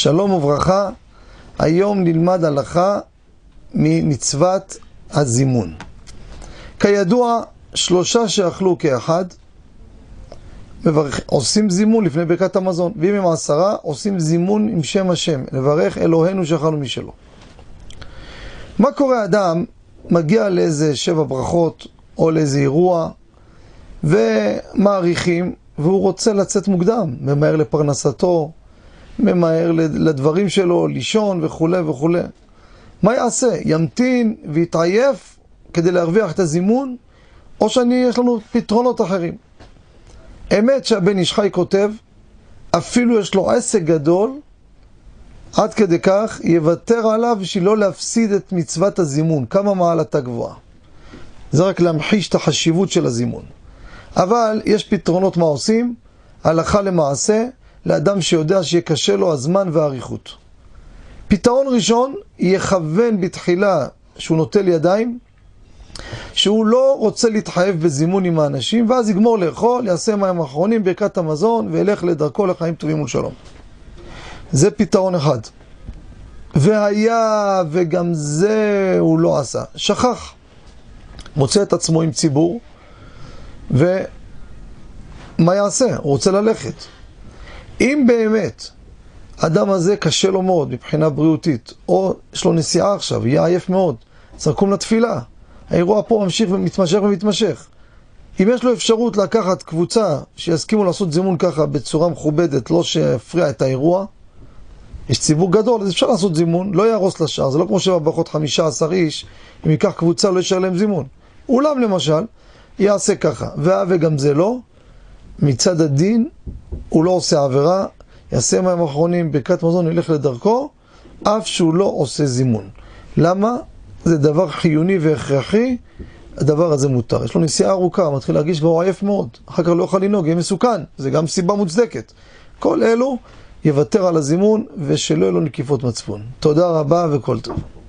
שלום וברכה, היום נלמד הלכה ממצוות הזימון. כידוע, שלושה שאכלו כאחד, עושים זימון לפני ברכת המזון, ואם הם 10, עושים זימון עם שם השם, לברך אלוהינו שאכלנו משלו. מה קורה? אדם מגיע לאיזה 7 ברכות או לאיזה אירוע, ומעריכים, והוא רוצה לצאת מוקדם, ממהר לפרנסתו, ממהר לדברים שלו, לישון וכו'. מה יעשה? ימתין ויתעייף כדי להרוויח את הזימון, או יש לנו פתרונות אחרים? אמת שהבן איש חי כותב, אפילו יש לו עסק גדול, עד כדי כך יוותר עליו שלא להפסיד את מצוות הזימון, כמה מעלתה גבוהה. זה רק להמחיש את החשיבות של הזימון. אבל יש פתרונות מה עושים, הלכה למעשה, לאדם שיודע שיקשה לו הזמן והאריכות. פתרון ראשון, יכוון בתחילה שהוא נוטל ידיים, שהוא לא רוצה להתחייב בזימון עם האנשים, ואז יגמור לאכול, יעשה מים האחרונים, ברכת המזון, וילך לדרכו לחיים טובים ולשלום. זה פתרון אחד. והיה, וגם זה הוא לא עשה. שכח. מוצא את עצמו עם ציבור, ומה יעשה? הוא רוצה ללכת. אם באמת אדם הזה קשה לו מאוד מבחינה בריאותית, או יש לו נסיעה עכשיו, יהיה עייף מאוד, זרקום לתפילה, האירוע פה ממשיך ומתמשך. אם יש לו אפשרות לקחת קבוצה שיסכימו לעשות זימון ככה בצורה מכובדת, לא שיפריע את האירוע, יש ציבור גדול, אז אפשר לעשות זימון, לא יהרוס לשאר, זה לא כמו 7 ברכות 15 איש, אם ייקח קבוצה לא ישאר להם זימון. אולם למשל, יעשה ככה, וגם זה לא, מצד הדין הוא לא עושה עבירה, יעשה מים האחרונים, ברכת מזון, ילך לדרכו, אף שהוא לא עושה זימון. למה? זה דבר חיוני והכרחי, הדבר הזה מותר. יש לו נסיעה ארוכה, מתחיל להרגיש והוא עייף מאוד, אחר כך לא יכול לנהוג, יהיה מסוכן, זה גם סיבה מוצדקת. כל אלו יוותר על הזימון ושלא יהיו לו נקיפות מצפון. תודה רבה וכל טוב.